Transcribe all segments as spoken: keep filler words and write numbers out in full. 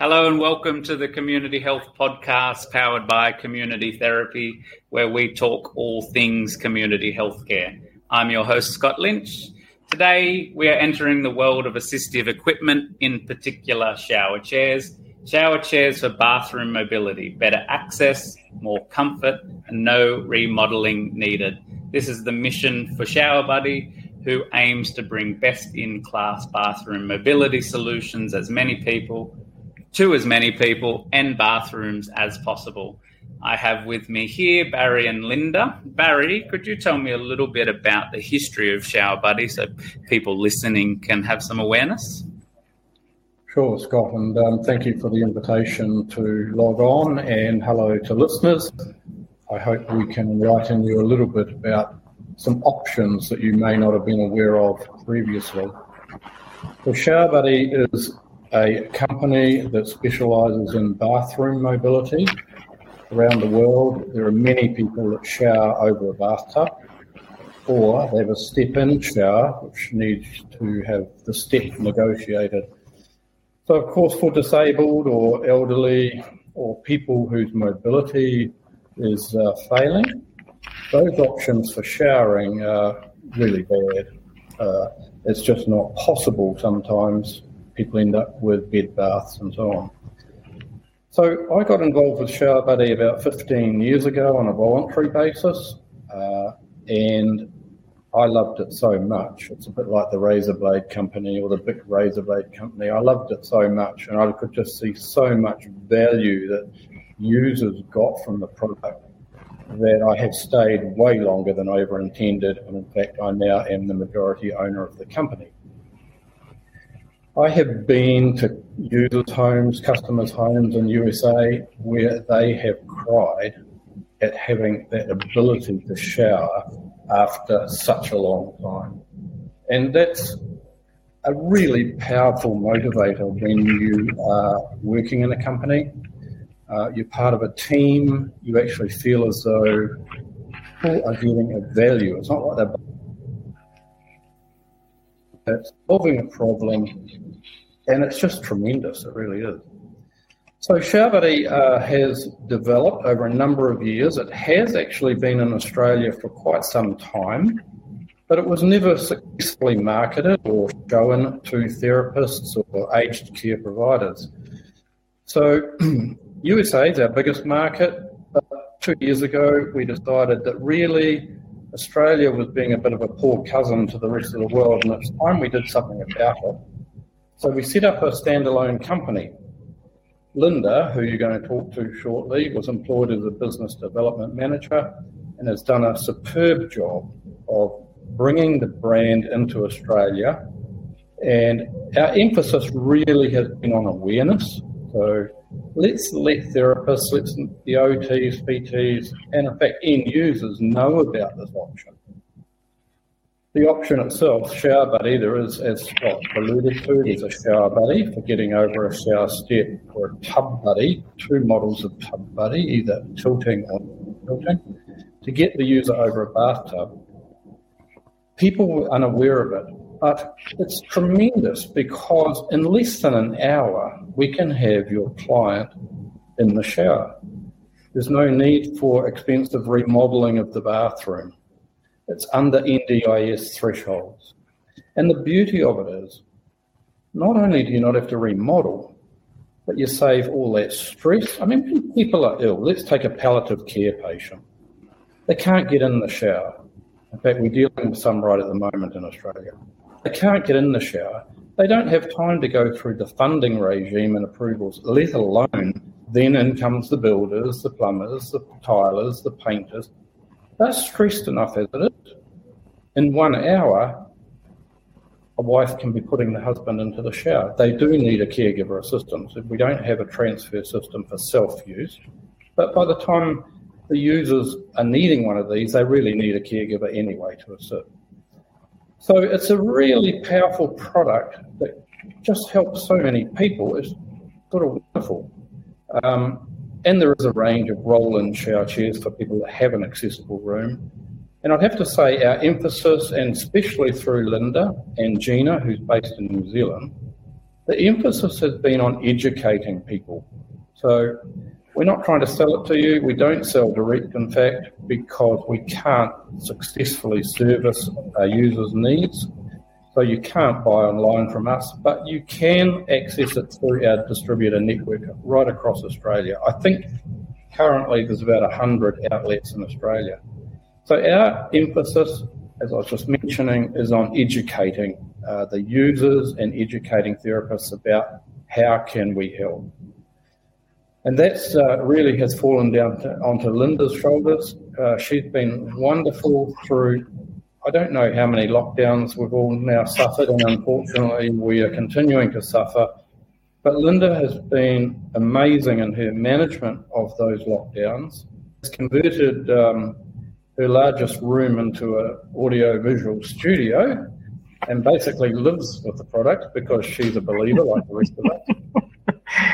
Hello and welcome to the Community Health Podcast powered by Community Therapy, where we talk all things community healthcare. I'm your host, Scott Lynch. Today, we are entering the world of assistive equipment, in particular shower chairs. Shower chairs for bathroom mobility, better access, more comfort, and no remodeling needed. This is the mission for Shower Buddy, who aims to bring best-in-class bathroom mobility solutions as many people... to as many people and bathrooms as possible. I have with me here Barry and Linda. Barry, could you tell me a little bit about the history of Shower Buddy so people listening can have some awareness? Sure, Scott, and um, thank you for the invitation to log on, and hello to listeners. I hope we can enlighten you a little bit about some options that you may not have been aware of previously. So Shower Buddy is a company that specialises in bathroom mobility. Around the world, there are many people that shower over a bathtub, or they have a step-in shower, which needs to have the step negotiated. So, of course, for disabled or elderly or people whose mobility is uh, failing, those options for showering are really bad. Uh, it's just not possible sometimes. People end up with bed baths and so on. So I got involved with Shower Buddy about fifteen years ago on a voluntary basis, uh, and I loved it so much. It's a bit like the razor blade company or the big razor blade company. I loved it so much, and I could just see so much value that users got from the product that I have stayed way longer than I ever intended, and in fact I now am the majority owner of the company. I have been to users' homes, customers' homes in the U S A where they have cried at having that ability to shower after such a long time. And that's a really powerful motivator when you are working in a company. Uh, you're part of a team. You actually feel as though people are getting a value. It's not like they're It's solving a problem, and it's just tremendous. It really is. So Shower Buddy uh, has developed over a number of years. It has actually been in Australia for quite some time, but it was never successfully marketed or shown to therapists or aged care providers. So U S A is our biggest market, but two years ago we decided that really Australia was being a bit of a poor cousin to the rest of the world, and it's time we did something about it. So we set up a standalone company. Linda, who you're going to talk to shortly, was employed as a business development manager and has done a superb job of bringing the brand into Australia. And our emphasis really has been on awareness. So let's let therapists, let's the O Ts, P Ts, and in fact end users know about this option. The option itself, Shower Buddy, there is, as Scott alluded to, there's a Shower Buddy for getting over a shower step, or a Tub Buddy, two models of Tub Buddy, either tilting or tilting, to get the user over a bathtub. People were unaware of it. But it's tremendous because in less than an hour, we can have your client in the shower. There's no need for expensive remodeling of the bathroom. It's under N D I S thresholds. And the beauty of it is, not only do you not have to remodel, but you save all that stress. I mean, when people are ill, let's take a palliative care patient. They can't get in the shower. In fact, we're dealing with some right at the moment in Australia. They can't get in the shower. They don't have time to go through the funding regime and approvals, let alone then in comes the builders, the plumbers, the tilers, the painters. They're stressed enough as it is. In one hour, a wife can be putting the husband into the shower. They do need a caregiver assistance. We don't have a transfer system for self-use. But by the time the users are needing one of these, they really need a caregiver anyway to assist. So it's a really powerful product that just helps so many people. It's sort of wonderful. Um, and there is a range of roll-in shower chairs for people that have an accessible room. And I'd have to say our emphasis, and especially through Linda and Gina, who's based in New Zealand, the emphasis has been on educating people. So we're not trying to sell it to you. We don't sell direct, in fact, because we can't successfully service our users' needs. So you can't buy online from us, but you can access it through our distributor network right across Australia. I think currently there's about one hundred outlets in Australia. So our emphasis, as I was just mentioning, is on educating uh, the users and educating therapists about how can we help. And that's uh, really has fallen down to, onto Linda's shoulders. Uh, she's been wonderful through, I don't know how many lockdowns we've all now suffered, and unfortunately we are continuing to suffer. But Linda has been amazing in her management of those lockdowns. She's converted um, her largest room into an audio-visual studio and basically lives with the product because she's a believer like the rest of us.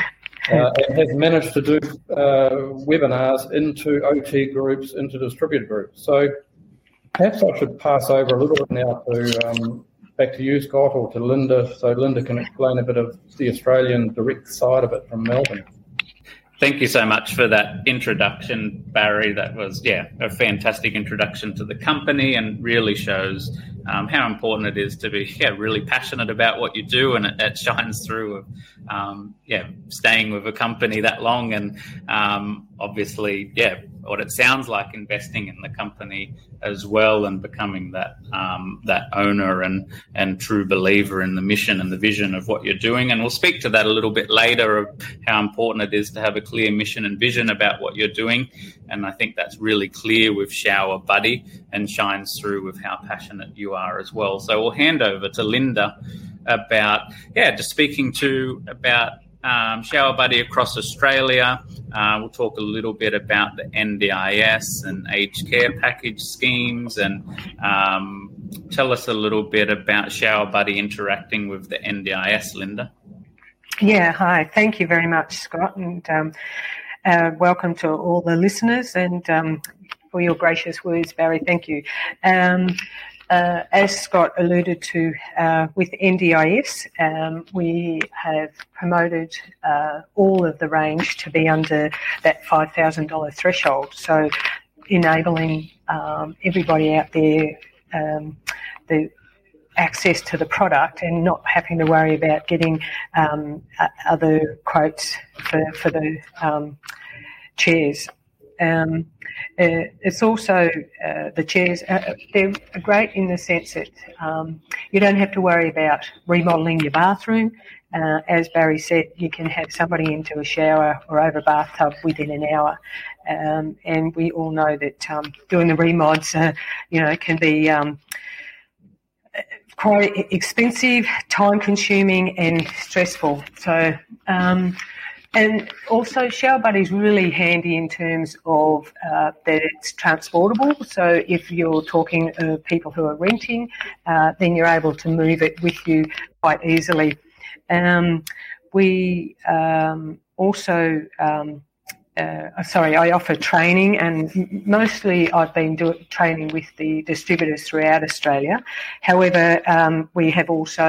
Uh, and has managed to do uh, webinars into O T groups, into distributor groups. So perhaps I should pass over a little bit now to um, back to you, Scott, or to Linda, so Linda can explain a bit of the Australian direct side of it from Melbourne. Thank you so much for that introduction, Barry. That was, yeah, a fantastic introduction to the company and really shows um, how important it is to be yeah, really passionate about what you do, and it, it shines through of um, yeah, staying with a company that long and um, obviously, yeah, what it sounds like investing in the company as well and becoming that um, that owner and, and true believer in the mission and the vision of what you're doing. And we'll speak to that a little bit later of how important it is to have a clear mission and vision about what you're doing. And I think that's really clear with Shower Buddy and shines through with how passionate you are as well. So we'll hand over to Linda about, yeah, just speaking to about um, Shower Buddy across Australia. Uh, we'll talk a little bit about the N D I S and aged care package schemes and um, tell us a little bit about Shower Buddy interacting with the N D I S, Linda. Yeah, hi. Thank you very much, Scott, and um, uh, welcome to all the listeners and um, for your gracious words, Barry. Thank you. Um, uh, as Scott alluded to, uh, with N D I S, um, we have promoted uh, all of the range to be under that five thousand dollars threshold, so enabling um, everybody out there um, the access to the product and not having to worry about getting um, other quotes for, for the um, chairs. Um, uh, it's also uh, the chairs, uh, they're great in the sense that um, you don't have to worry about remodelling your bathroom. Uh, as Barry said, you can have somebody into a shower or over a bathtub within an hour. Um, and we all know that um, doing the remods, uh, you know, can be Um, quite expensive, time-consuming and stressful. So, um, and also Shower Buddy is really handy in terms of uh, that it's transportable. So if you're talking of people who are renting, uh, then you're able to move it with you quite easily. Um, we um, also... Um, Uh, sorry, I offer training, and mostly I've been doing training with the distributors throughout Australia. However, um, we have also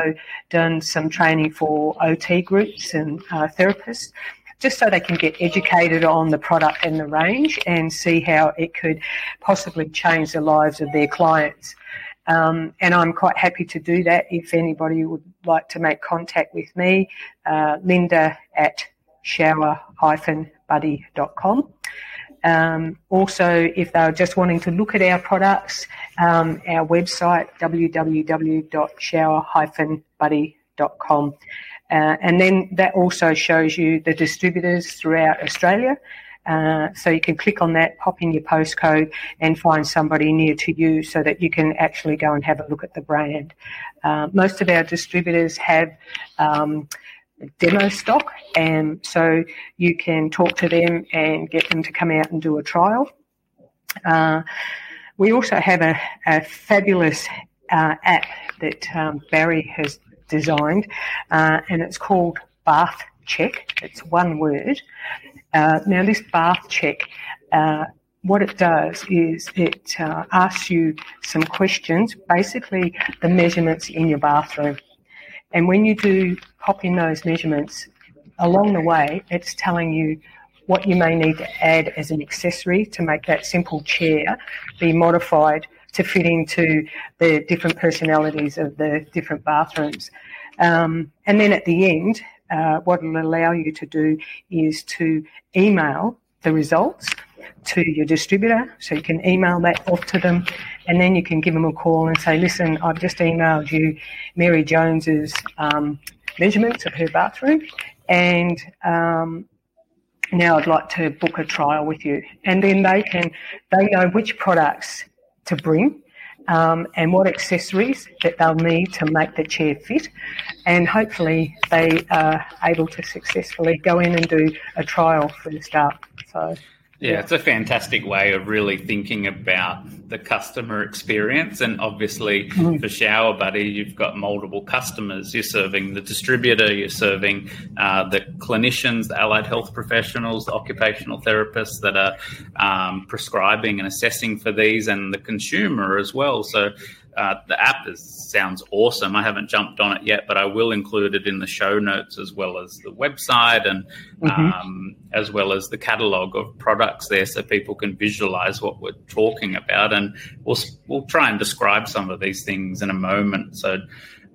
done some training for O T groups and uh, therapists, just so they can get educated on the product and the range and see how it could possibly change the lives of their clients. Um, and I'm quite happy to do that if anybody would like to make contact with me, uh, Linda at shower buddy dot com. Um, also, if they're just wanting to look at our products, um, our website, w w w dot shower buddy dot com. Uh, and then that also shows you the distributors throughout Australia. Uh, so you can click on that, pop in your postcode and find somebody near to you so that you can actually go and have a look at the brand. Uh, most of our distributors have um, demo stock, and so you can talk to them and get them to come out and do a trial. Uh, we also have a, a fabulous uh, app that um, Barry has designed, uh, and it's called Bath Check. It's one word. Uh, now, this Bath Check, uh, what it does is it uh, asks you some questions, basically the measurements in your bathroom. And when you do pop in those measurements, along the way, it's telling you what you may need to add as an accessory to make that simple chair be modified to fit into the different personalities of the different bathrooms. Um, and then at the end, uh, what it'll allow you to do is to email the results to your distributor. So you can email that off to them, and then you can give them a call and say, listen, I've just emailed you Mary Jones's um, measurements of her bathroom, and um, now I'd like to book a trial with you. And then they can, they know which products to bring um, and what accessories that they'll need to make the chair fit, and hopefully they are able to successfully go in and do a trial for the start. So yeah, yeah, it's a fantastic way of really thinking about the customer experience. And obviously mm. for Shower Buddy, you've got multiple customers. You're serving the distributor, you're serving uh, the clinicians, the allied health professionals, the occupational therapists that are um, prescribing and assessing for these, and the consumer as well. So uh, the app is, sounds awesome. I haven't jumped on it yet, but I will include it in the show notes, as well as the website and mm-hmm. um, as well as the catalogue of products there, so people can visualise what we're talking about. And we'll we'll try and describe some of these things in a moment. So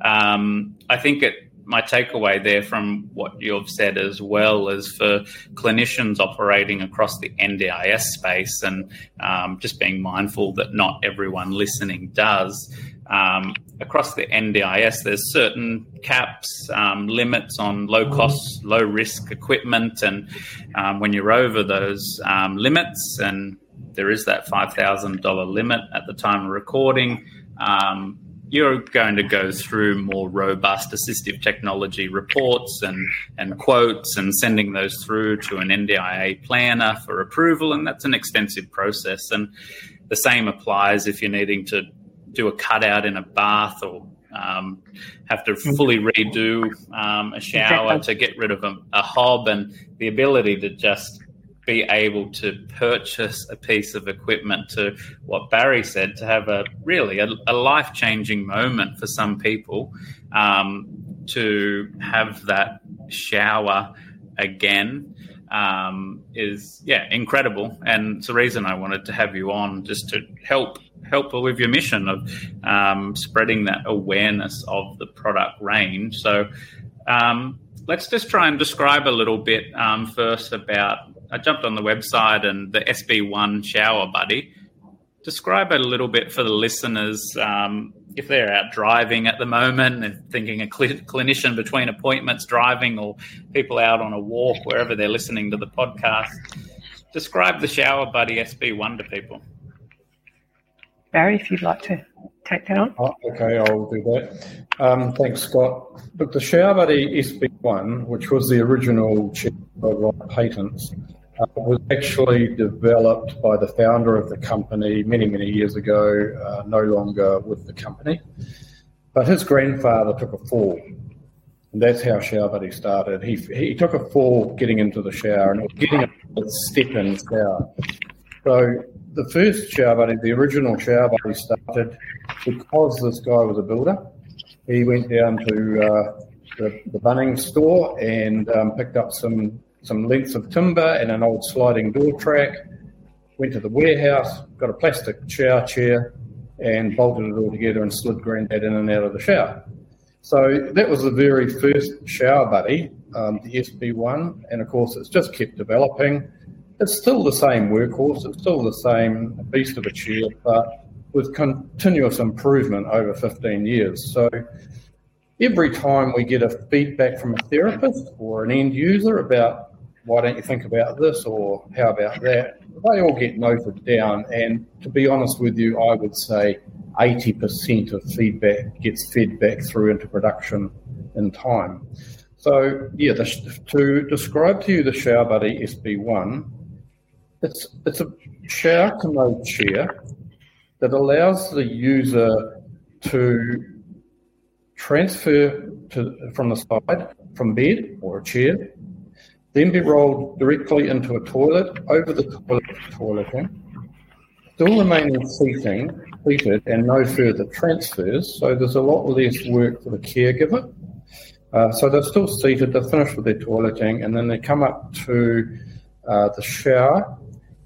um, I think it, my takeaway there from what you've said as well is for clinicians operating across the N D I S space, and um, just being mindful that not everyone listening does. Um, across the N D I S, there's certain caps, um, limits on low-cost, low-risk equipment, and um, when you're over those um, limits, and there is that five thousand dollars limit at the time of recording, um, you're going to go through more robust assistive technology reports and, and quotes, and sending those through to an N D I A planner for approval, and that's an extensive process. And the same applies if you're needing to do a cutout in a bath, or um, have to fully redo um, a shower exactly. to get rid of a, a hob, and the ability to just be able to purchase a piece of equipment, to what Barry said, to have a really a, a life-changing moment for some people, um, to have that shower again um, is, yeah, incredible. And it's the reason I wanted to have you on, just to help help with your mission of um, spreading that awareness of the product range. So um, let's just try and describe a little bit um, first about, I jumped on the website and the S B one Shower Buddy. Describe it a little bit for the listeners, um, if they're out driving at the moment and thinking a cl- clinician between appointments driving, or people out on a walk, wherever they're listening to the podcast. Describe the Shower Buddy S B one to people. Barry, if you'd like to take that on. Oh, okay, I'll do that. Um, thanks, Scott. Look, the Shower Buddy S B one, which was the original chair by patents, uh, was actually developed by the founder of the company many, many years ago, uh, no longer with the company. But his grandfather took a fall, and that's how Shower Buddy started. He, he took a fall getting into the shower, and it was getting a step-in shower. So the first Shower Buddy, the original Shower Buddy, started because this guy was a builder. He went down to uh, the, the Bunnings store and um, picked up some, some lengths of timber and an old sliding door track, went to the warehouse, got a plastic shower chair, and bolted it all together and slid Grandad in and out of the shower. So that was the very first Shower Buddy, um, the S B one, and of course it's just kept developing. It's still the same workhorse, it's still the same beast of a chair, but with continuous improvement over fifteen years. So every time we get a feedback from a therapist or an end user about, why don't you think about this, or how about that, they all get noted down. And to be honest with you, I would say eighty percent of feedback gets fed back through into production in time. So yeah, the, to describe to you the Shower Buddy S B one, It's it's a shower commode chair that allows the user to transfer to, from the side, from bed or a chair, then be rolled directly into a toilet, over the toilet toileting, still remaining seating, seated, and no further transfers. So there's a lot less work for the caregiver Uh, so they're still seated, they're finished with their toileting, and then they come up to uh, the shower,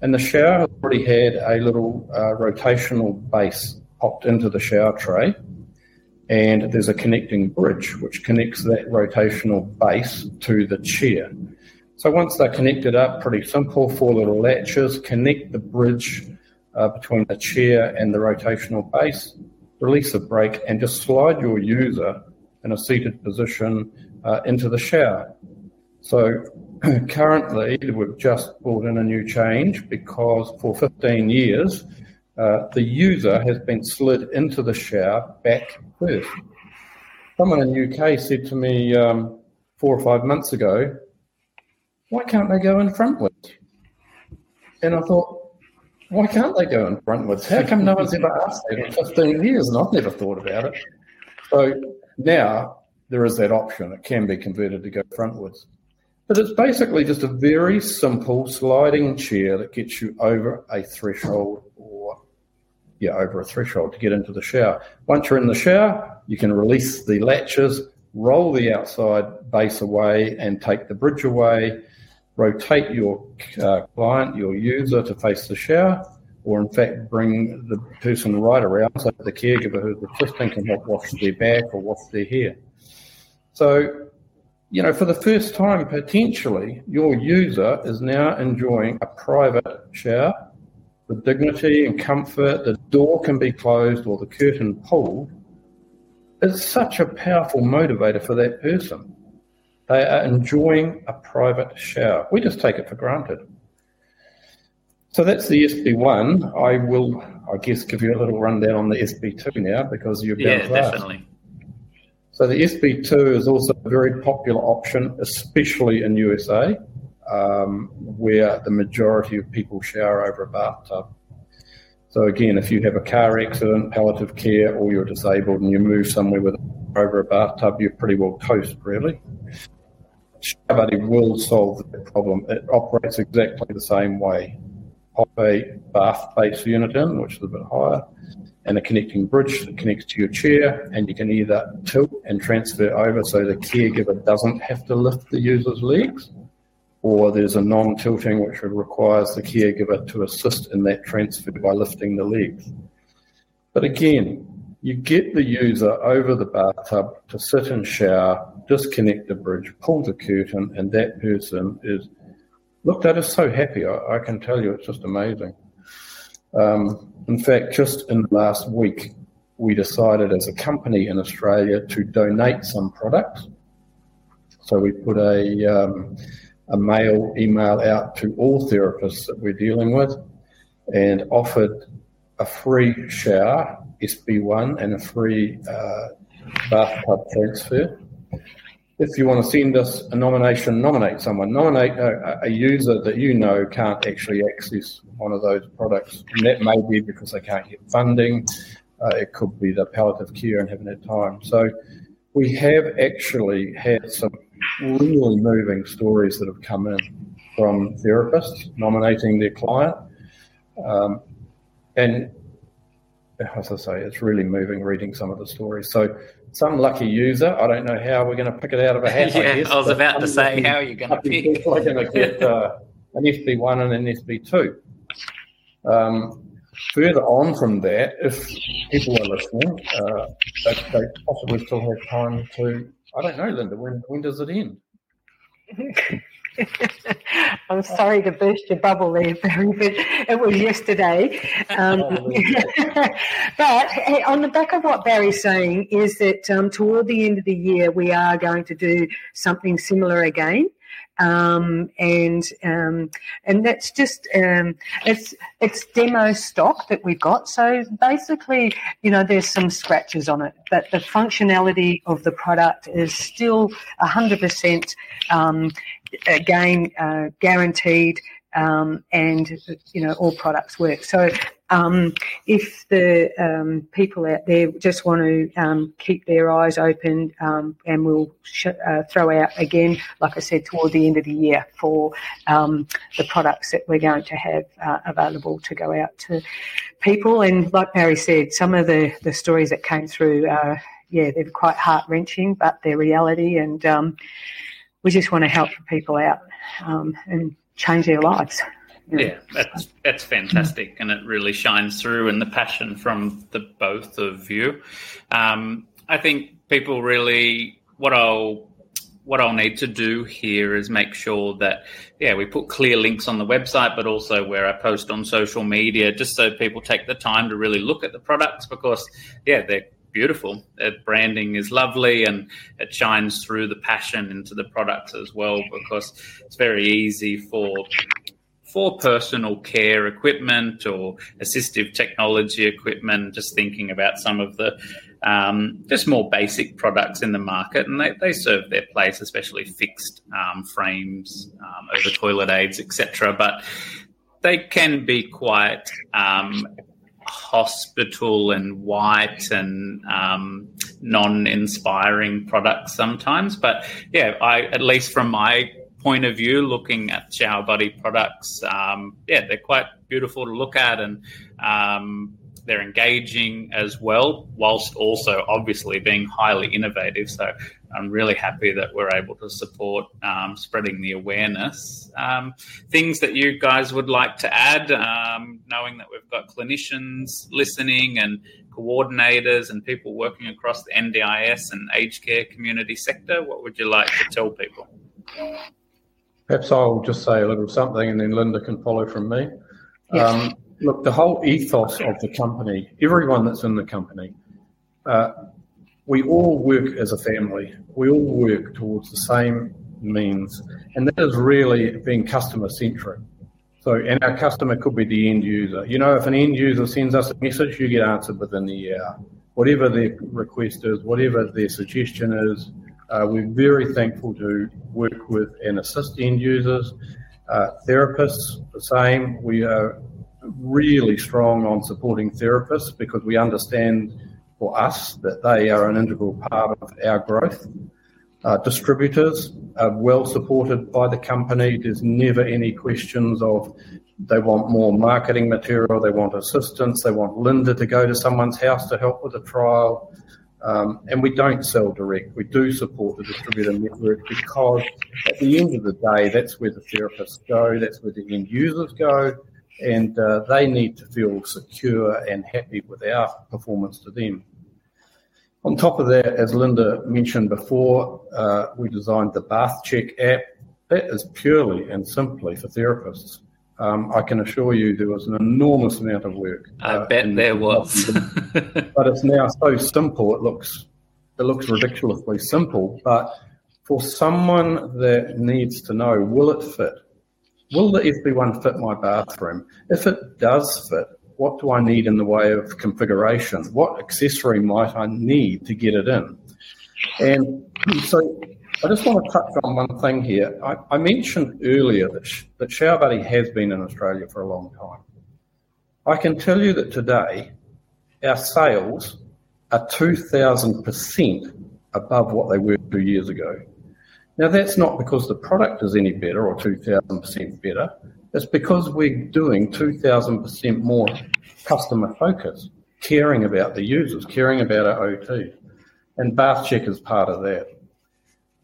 and the shower has already had a little uh, rotational base popped into the shower tray, and there's a connecting bridge which connects that rotational base to the chair. So once they're connected up, pretty simple, four little latches, connect the bridge uh, between the chair and the rotational base, release the brake, and just slide your user in a seated position uh, into the shower. So currently, we've just brought in a new change because for fifteen years, uh, the user has been slid into the shower back first. Someone in the U K said to me um, four or five months ago, why can't they go in frontwards? And I thought, why can't they go in frontwards? How come no one's ever asked that in fifteen years? And I've never thought about it. So now there is that option. It can be converted to go frontwards. But it's basically just a very simple sliding chair that gets you over a threshold or, yeah, over a threshold to get into the shower. Once you're in the shower, you can release the latches, roll the outside base away and take the bridge away, rotate your uh, client, your user, to face the shower, or in fact bring the person right around so that the caregiver who's assisting can help wash their back or wash their hair. So, you know, for the first time potentially, your user is now enjoying a private shower with dignity and comfort. The door can be closed or the curtain pulled. It's such a powerful motivator for that person. They are enjoying a private shower. We just take it for granted. So that's the S B one. I will, I guess, give you a little rundown on the S B two now because you're going to ask. Yeah, definitely. So the S B two is also a very popular option, especially in U S A, um, where the majority of people shower over a bathtub. So again, if you have a car accident, palliative care, or you're disabled and you move somewhere with over a bathtub, you're pretty well toast, really. Shower Buddy will solve that problem. It operates exactly the same way. Pop a bath base unit in, which is a bit higher, and a connecting bridge that connects to your chair, and you can either tilt and transfer over so the caregiver doesn't have to lift the user's legs, or there's a non-tilting which requires the caregiver to assist in that transfer by lifting the legs. But again, you get the user over the bathtub to sit and shower, disconnect the bridge, pull the curtain, and that person is looked at as so happy. I, I can tell you it's just amazing. Um, in fact, just in the last week, we decided as a company in Australia to donate some products. So we put a... Um, a mail email out to all therapists that we're dealing with and offered a free shower, S B one, and a free uh, bathtub transfer. If you want to send us a nomination, nominate someone. Nominate a, a user that you know can't actually access one of those products. And that may be because they can't get funding. Uh, it could be the palliative care and haven't had time. So we have actually had some really moving stories that have come in from therapists nominating their client. Um, and as I say, it's really moving reading some of the stories. So some lucky user, I don't know how we're going to pick it out of a hat, yeah, I guess. I was about to say, how are you going to pick? We're going to get uh, an S B one and an S B two. Um, Further on from that, if people are listening, uh, they, they possibly still have time to, I don't know, Linda, when, when does it end? I'm sorry to burst your bubble there, Barry, but it was yesterday. Um, but on the back of what Barry's saying is that um, toward the end of the year, we are going to do something similar again. Um, and um, and that's just um, it's it's demo stock that we've got. So basically, you know, there's some scratches on it, but the functionality of the product is still one hundred percent um, again uh, guaranteed, um, and you know all products work. So um, if the um, people out there just want to um, keep their eyes open, um, and we'll sh- uh, throw out again, like I said, toward the end of the year for um, the products that we're going to have uh, available to go out to people. And like Barry said, some of the, the stories that came through are yeah, they're quite heart-wrenching, but they're reality, and um, we just want to help people out um, and change their lives. Yeah, yeah, that's that's fantastic, and it really shines through in the passion from the both of you. Um, I think people really what I'll what I'll need to do here is make sure that yeah we put clear links on the website, but also where I post on social media, just so people take the time to really look at the products, because yeah they're beautiful. Their branding is lovely, and it shines through the passion into the products as well, because it's very easy for. For personal care equipment or assistive technology equipment, just thinking about some of the um, just more basic products in the market, and they, they serve their place, especially fixed um, frames um, over toilet aids, et cetera. But they can be quite um, hospital and white and um, non-inspiring products sometimes. But yeah, I at least from my point of view, looking at shower body products, um, yeah, they're quite beautiful to look at, and um, they're engaging as well, whilst also obviously being highly innovative. So I'm really happy that we're able to support um, spreading the awareness. Um, things that you guys would like to add, um, knowing that we've got clinicians listening and coordinators and people working across the N D I S and aged care community sector, what would you like to tell people? Perhaps I'll just say a little something, and then Linda can follow from me. Yes. Um, look, the whole ethos of the company, everyone that's in the company, uh, we all work as a family. We all work towards the same means, and that is really being customer-centric. So, and our customer could be the end user. You know, if an end user sends us a message, you get answered within the hour. Whatever their request is, whatever their suggestion is, Uh, we're very thankful to work with and assist end users. Uh, therapists, the same. We are really strong on supporting therapists, because we understand for us that they are an integral part of our growth. Uh, distributors are well supported by the company. There's never any questions of they want more marketing material, they want assistance, they want Linda to go to someone's house to help with a trial. Um, and we don't sell direct. We do support the distributor network, because at the end of the day, that's where the therapists go, that's where the end users go, and uh, they need to feel secure and happy with our performance to them. On top of that, as Linda mentioned before, uh, we designed the Bath Check app. That is purely and simply for therapists. Um, I can assure you there was an enormous amount of work. I uh, bet there was. But it's now so simple, it looks it looks ridiculously simple. But for someone that needs to know, will it fit? Will the F B one fit my bathroom? If it does fit, what do I need in the way of configuration? What accessory might I need to get it in? And so I just want to touch on one thing here. I, I mentioned earlier that, sh- that Shower Buddy has been in Australia for a long time. I can tell you that today our sales are two thousand percent above what they were two years ago. Now, that's not because the product is any better or two thousand percent better. It's because we're doing two thousand percent more customer focus, caring about the users, caring about our O T. And Bath Check is part of that.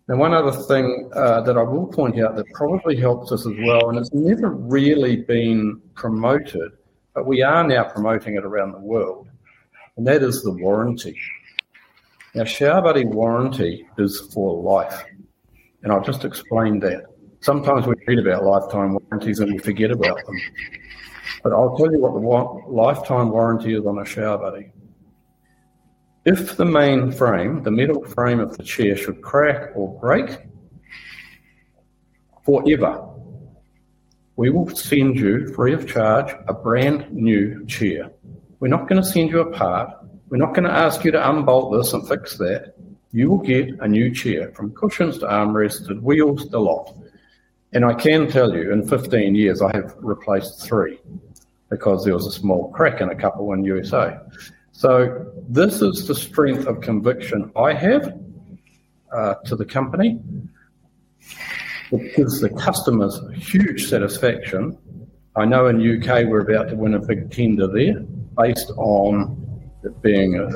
Now, one other thing uh, that I will point out that probably helps us as well, and it's never really been promoted, but we are now promoting it around the world, and that is the warranty. Now, Shower Buddy warranty is for life, and I'll just explain that. Sometimes we read about lifetime warranties and we forget about them, but I'll tell you what the wa- lifetime warranty is on a Shower Buddy. If the main frame, the metal frame of the chair, should crack or break, forever, we will send you, free of charge, a brand new chair. We're not going to send you a part. We're not going to ask you to unbolt this and fix that. You will get a new chair, from cushions to armrests to wheels to lot. And I can tell you, in fifteen years, I have replaced three, because there was a small crack in a couple in U S A. So this is the strength of conviction I have uh, to the company. It gives the customers huge satisfaction. I know in U K we're about to win a big tender there, based on it being a,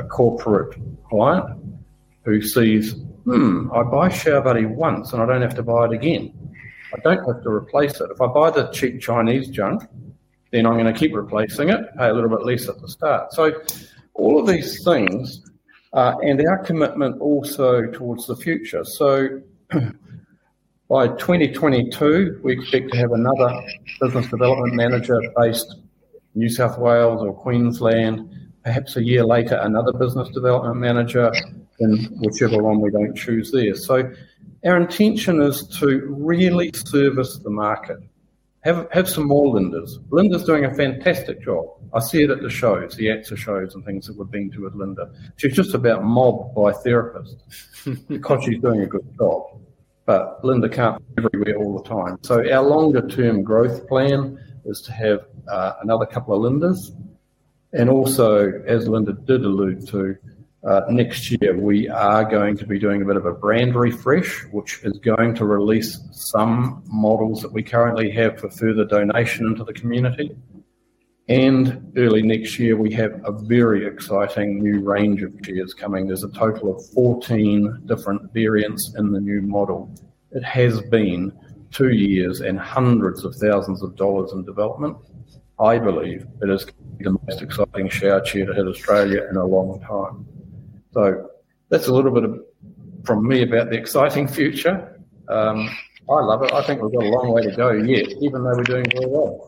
a corporate client who sees, hmm, I buy Xiao Buddy once and I don't have to buy it again. I don't have to replace it. If I buy the cheap Chinese junk, then I'm going to keep replacing it, pay a little bit less at the start. So all of these things, uh, and our commitment also towards the future. So by twenty twenty-two, we expect to have another business development manager based in New South Wales or Queensland. Perhaps a year later, another business development manager, in whichever one we don't choose there. So our intention is to really service the market. Have have some more Lindas. Linda's doing a fantastic job. I see it at the shows, the A T S A shows and things that we've been to with Linda. She's just about mobbed by therapists because she's doing a good job. But Linda can't be everywhere all the time. So our longer-term growth plan is to have uh, another couple of Lindas. And also, as Linda did allude to, uh, next year we are going to be doing a bit of a brand refresh, which is going to release some models that we currently have for further donation into the community. And early next year we have a very exciting new range of chairs coming. There's a total of fourteen different variants in the new model. It has been two years and hundreds of thousands of dollars in development. I believe it is the most exciting shower chair to hit Australia in a long time. So that's a little bit of, from me about the exciting future. Um, I love it. I think we've got a long way to go yet, even though we're doing very well.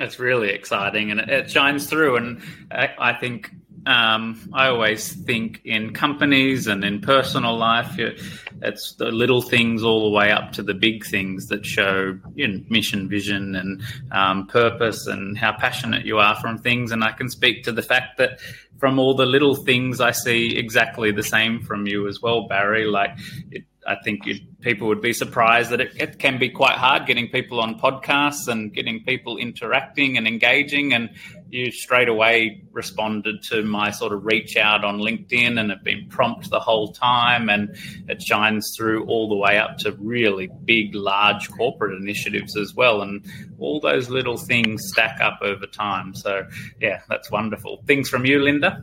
It's really exciting and it, it shines through. And I, I think um, I always think in companies and in personal life, it, it's the little things all the way up to the big things that show, you know, mission, vision and um, purpose and how passionate you are from things. And I can speak to the fact that from all the little things I see exactly the same from you as well, Barry. Like it, I think you'd, people would be surprised that it, it can be quite hard getting people on podcasts and getting people interacting and engaging, and you straight away responded to my sort of reach out on LinkedIn and have been prompt the whole time, and it shines through all the way up to really big, large corporate initiatives as well, and all those little things stack up over time. So, yeah, that's wonderful. Things from you, Linda?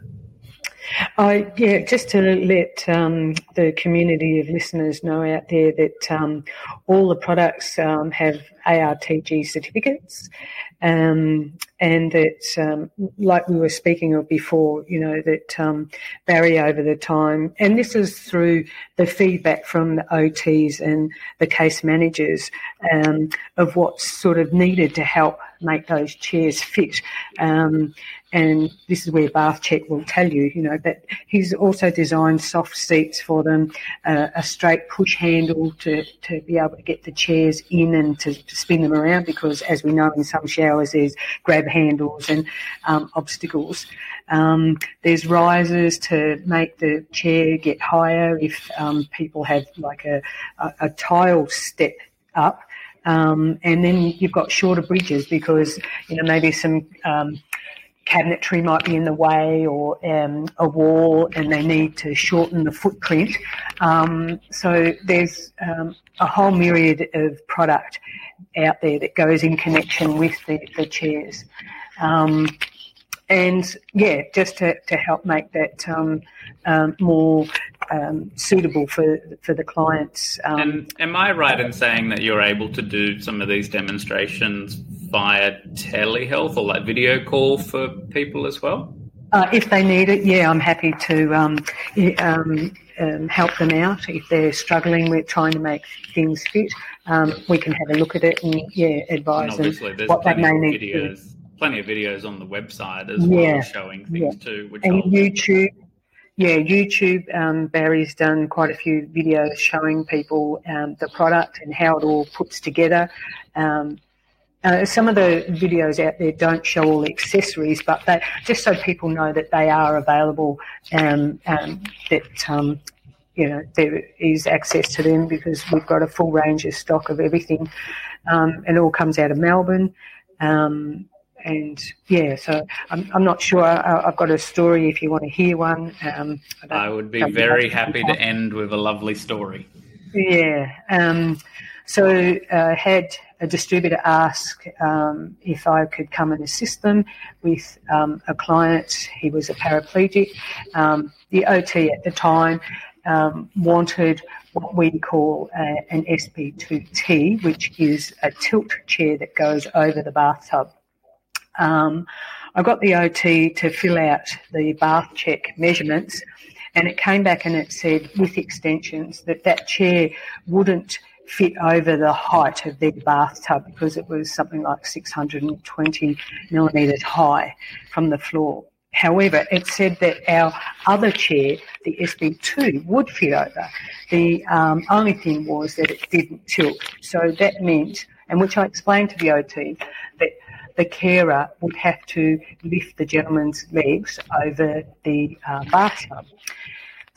I, yeah, just to let um, the community of listeners know out there that um, all the products um, have A R T G certificates, um, and that, um, like we were speaking of before, you know, that um, Barry over the time, and this is through the feedback from the O Ts and the case managers um, of what's sort of needed to help make those chairs fit. Um, and this is where Bath Check will tell you, you know, but he's also designed soft seats for them, uh, a straight push handle to, to be able to get the chairs in and to, to spin them around, because as we know in some showers there's grab handles and um, obstacles. Um, there's risers to make the chair get higher if um, people have like a, a, a tile step up. Um, and then you've got shorter bridges because, you know, maybe some um, cabinetry might be in the way or um, a wall, and they need to shorten the footprint. Um, so there's um, a whole myriad of product out there that goes in connection with the, the chairs. Um, and, yeah, just to, to help make that um, um, more Um, suitable for for the clients. Um, and am I right in saying that you're able to do some of these demonstrations via telehealth or like video call for people as well? Uh, if they need it, yeah, I'm happy to um, um, um, help them out. If they're struggling with trying to make things fit, um, we can have a look at it and, yeah, advise and them what they may need videos, to do. Plenty of videos on the website as yeah, well showing things yeah. too. Which and I'll... YouTube. Yeah, YouTube, um, Barry's done quite a few videos showing people um, the product and how it all puts together. Um, uh, some of the videos out there don't show all the accessories, but they, just so people know that they are available, um, um, that um, you know there is access to them, because we've got a full range of stock of everything. Um, it all comes out of Melbourne. Um, And, yeah, so I'm, I'm not sure. I, I've got a story if you want to hear one. Um, I, I would be very happy to end with a lovely story. Yeah. Um, so I uh, had a distributor asked um, if I could come and assist them with um, a client. He was a paraplegic. Um, the O T at the time um, wanted what we call a, an S P two T, which is a tilt chair that goes over the bathtub. Um, I got the O T to fill out the bath check measurements, and it came back and it said with extensions that that chair wouldn't fit over the height of their bathtub because it was something like six hundred twenty millimetres high from the floor. However, it said that our other chair, the S B two, would fit over. The um, only thing was that it didn't tilt. So that meant, and which I explained to the O T, that the carer would have to lift the gentleman's legs over the uh, bathtub.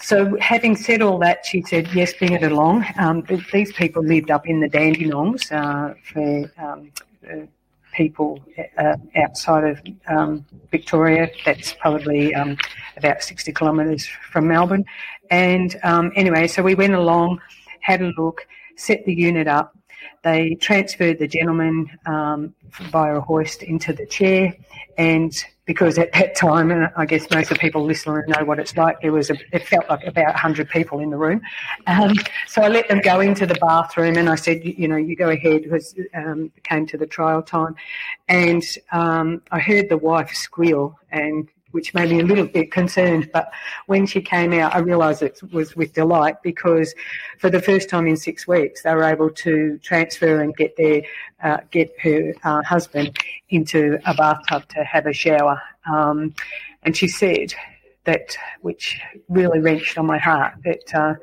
So having said all that, she said, yes, bring it along. Um, these people lived up in the Dandenongs uh, for um, uh, people uh, outside of um, Victoria. That's probably um, about sixty kilometres from Melbourne. And um, anyway, so we went along, had a look, set the unit up. They transferred the gentleman um, via a hoist into the chair, and because at that time, and I guess most of the people listening know what it's like, there was a, it felt like about one hundred people in the room. Um, so I let them go into the bathroom, and I said, you, you know, you go ahead, because um, it came to the trial time. And um, I heard the wife squeal, and which made me a little bit concerned. But when she came out, I realised it was with delight, because for the first time in six weeks, they were able to transfer and get their uh, get her uh, husband into a bathtub to have a shower. Um, and she said that, which really wrenched on my heart, that uh,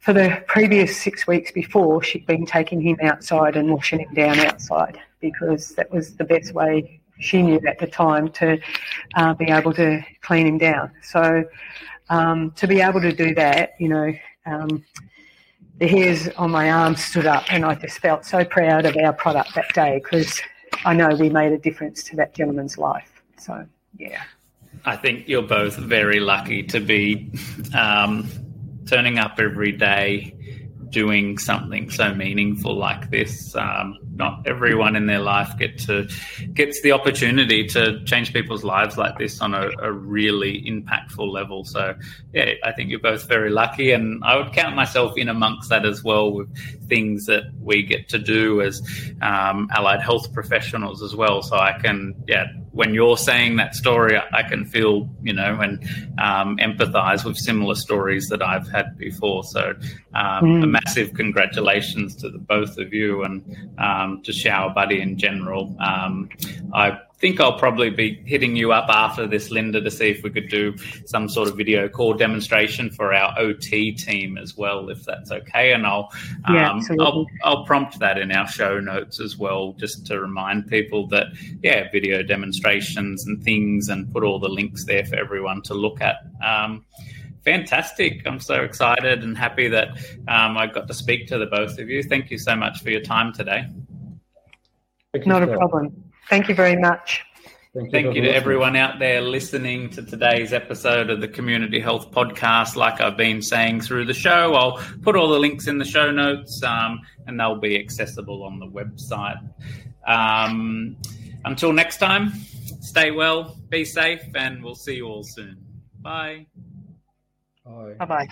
for the previous six weeks before, she'd been taking him outside and washing him down outside, because that was the best way she knew at the time to uh, be able to clean him down. So um, to be able to do that, you know, um, the hairs on my arm stood up, and I just felt so proud of our product that day, because I know we made a difference to that gentleman's life. So, yeah. I think you're both very lucky to be um, turning up every day doing something so meaningful like this. Um, not everyone in their life get to gets the opportunity to change people's lives like this on a, a really impactful level. So, yeah, I think you're both very lucky, and I would count myself in amongst that as well, with things that we get to do as um, allied health professionals as well. So I can, yeah, when you're saying that story, I can feel, you know, and um, empathise with similar stories that I've had before. So um, mm. a massive congratulations to the both of you, and um, to Shower Buddy in general. Um, I think I'll probably be hitting you up after this, Linda, to see if we could do some sort of video call demonstration for our O T team as well, if that's okay. And I'll um, yeah, I'll, I'll prompt that in our show notes as well, just to remind people that, yeah, video demonstrations and things, and put all the links there for everyone to look at. Um, fantastic. I'm so excited and happy that um, I got to speak to the both of you. Thank you so much for your time today. Not a problem. Thank you very much. Thank you, Thank you to everyone out there listening to today's episode of the Community Health Podcast. Like I've been saying through the show, I'll put all the links in the show notes, um, and they'll be accessible on the website. Um, until next time, stay well, be safe, and we'll see you all soon. Bye. Bye. Bye-bye.